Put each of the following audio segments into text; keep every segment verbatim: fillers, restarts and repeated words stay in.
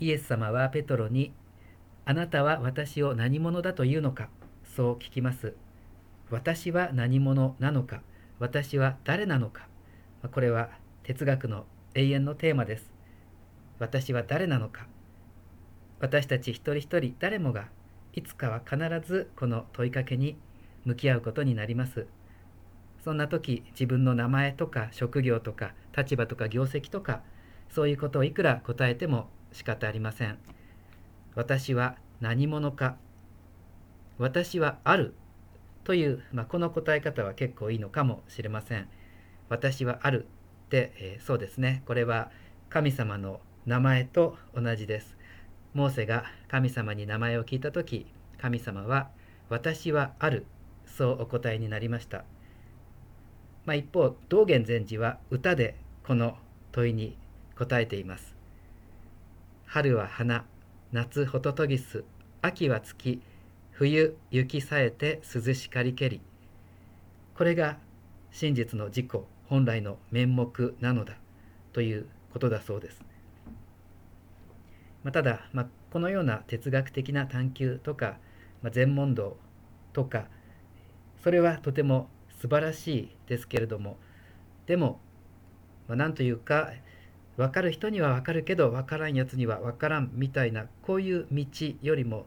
イエス様はペトロに、あなたは私を何者だというのか、そう聞きます。私は何者なのか、私は誰なのか。これは哲学の永遠のテーマです。私は誰なのか。私たち一人一人誰もがいつかは必ずこの問いかけに向き合うことになります。そんな時、自分の名前とか職業とか立場とか業績とか、そういうことをいくら答えても仕方ありません。私は何者か、私はあるという、まあ、この答え方は結構いいのかもしれません。私はあるって、えー、そうですね。これは神様の名前と同じです。モーセが神様に名前を聞いたとき、神様は私はある、そうお答えになりました。まあ、一方、道元禅師は歌でこの問いに答えています。春は花、夏ホトトギス、秋は月、冬雪さえて涼しかりけり。これが真実の自己本来の面目なのだということだそうです。まあ、ただ、まあ、このような哲学的な探求とか、まあ、禅問答とか、それはとても素晴らしいですけれども、でも、まあ、なんというか、分かる人には分かるけど分からんやつには分からんみたいな、こういう道よりも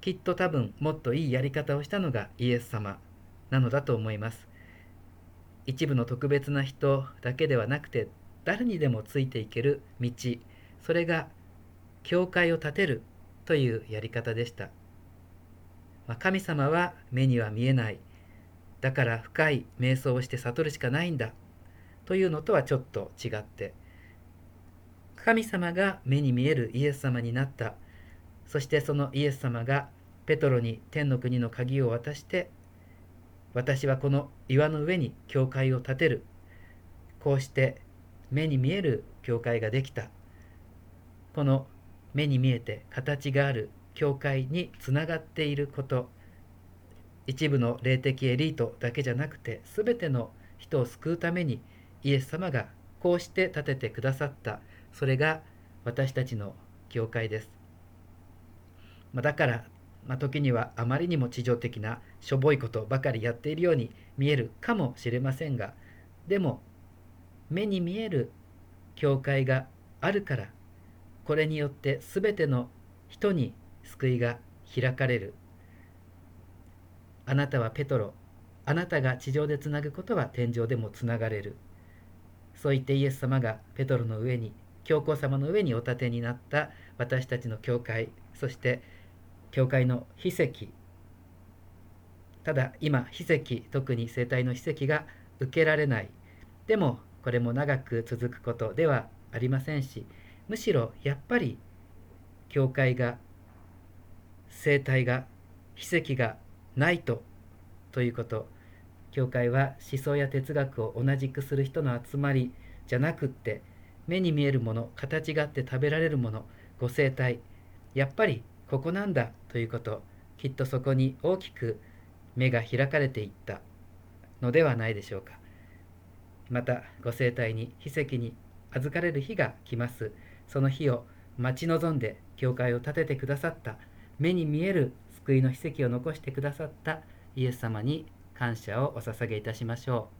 きっと多分もっといいやり方をしたのがイエス様なのだと思います。一部の特別な人だけではなくて、誰にでもついていける道、それが教会を建てるというやり方でした。まあ、神様は目には見えない、だから深い瞑想をして悟るしかないんだというのとはちょっと違って、神様が目に見えるイエス様になった。そしてそのイエス様がペトロに天の国の鍵を渡して、私はこの岩の上に教会を建てる。こうして目に見える教会ができた。この目に見えて形がある教会につながっていること。一部の霊的エリートだけじゃなくて、すべての人を救うためにイエス様がこうして建ててくださった。それが私たちの教会です。まあ、だから、まあ、時にはあまりにも地上的なしょぼいことばかりやっているように見えるかもしれませんが、でも目に見える教会があるから、これによって全ての人に救いが開かれる。あなたはペトロ、あなたが地上でつなぐことは天上でもつながれる。そう言ってイエス様がペトロの上に、教皇様の上にお立てになった私たちの教会、そして教会の秘跡。ただ今、秘跡、特に生体の秘跡が受けられない。でもこれも長く続くことではありませんし、むしろやっぱり教会が、生体が、秘跡がないとということ。教会は思想や哲学を同じくする人の集まりじゃなくって、目に見えるもの、形があって食べられるもの、ご生体、やっぱりここなんだということ、きっとそこに大きく目が開かれていったのではないでしょうか。また、ご生体に、秘跡に預かれる日が来ます。その日を待ち望んで、教会を建ててくださった、目に見える救いの秘跡を残してくださったイエス様に感謝をお捧げいたしましょう。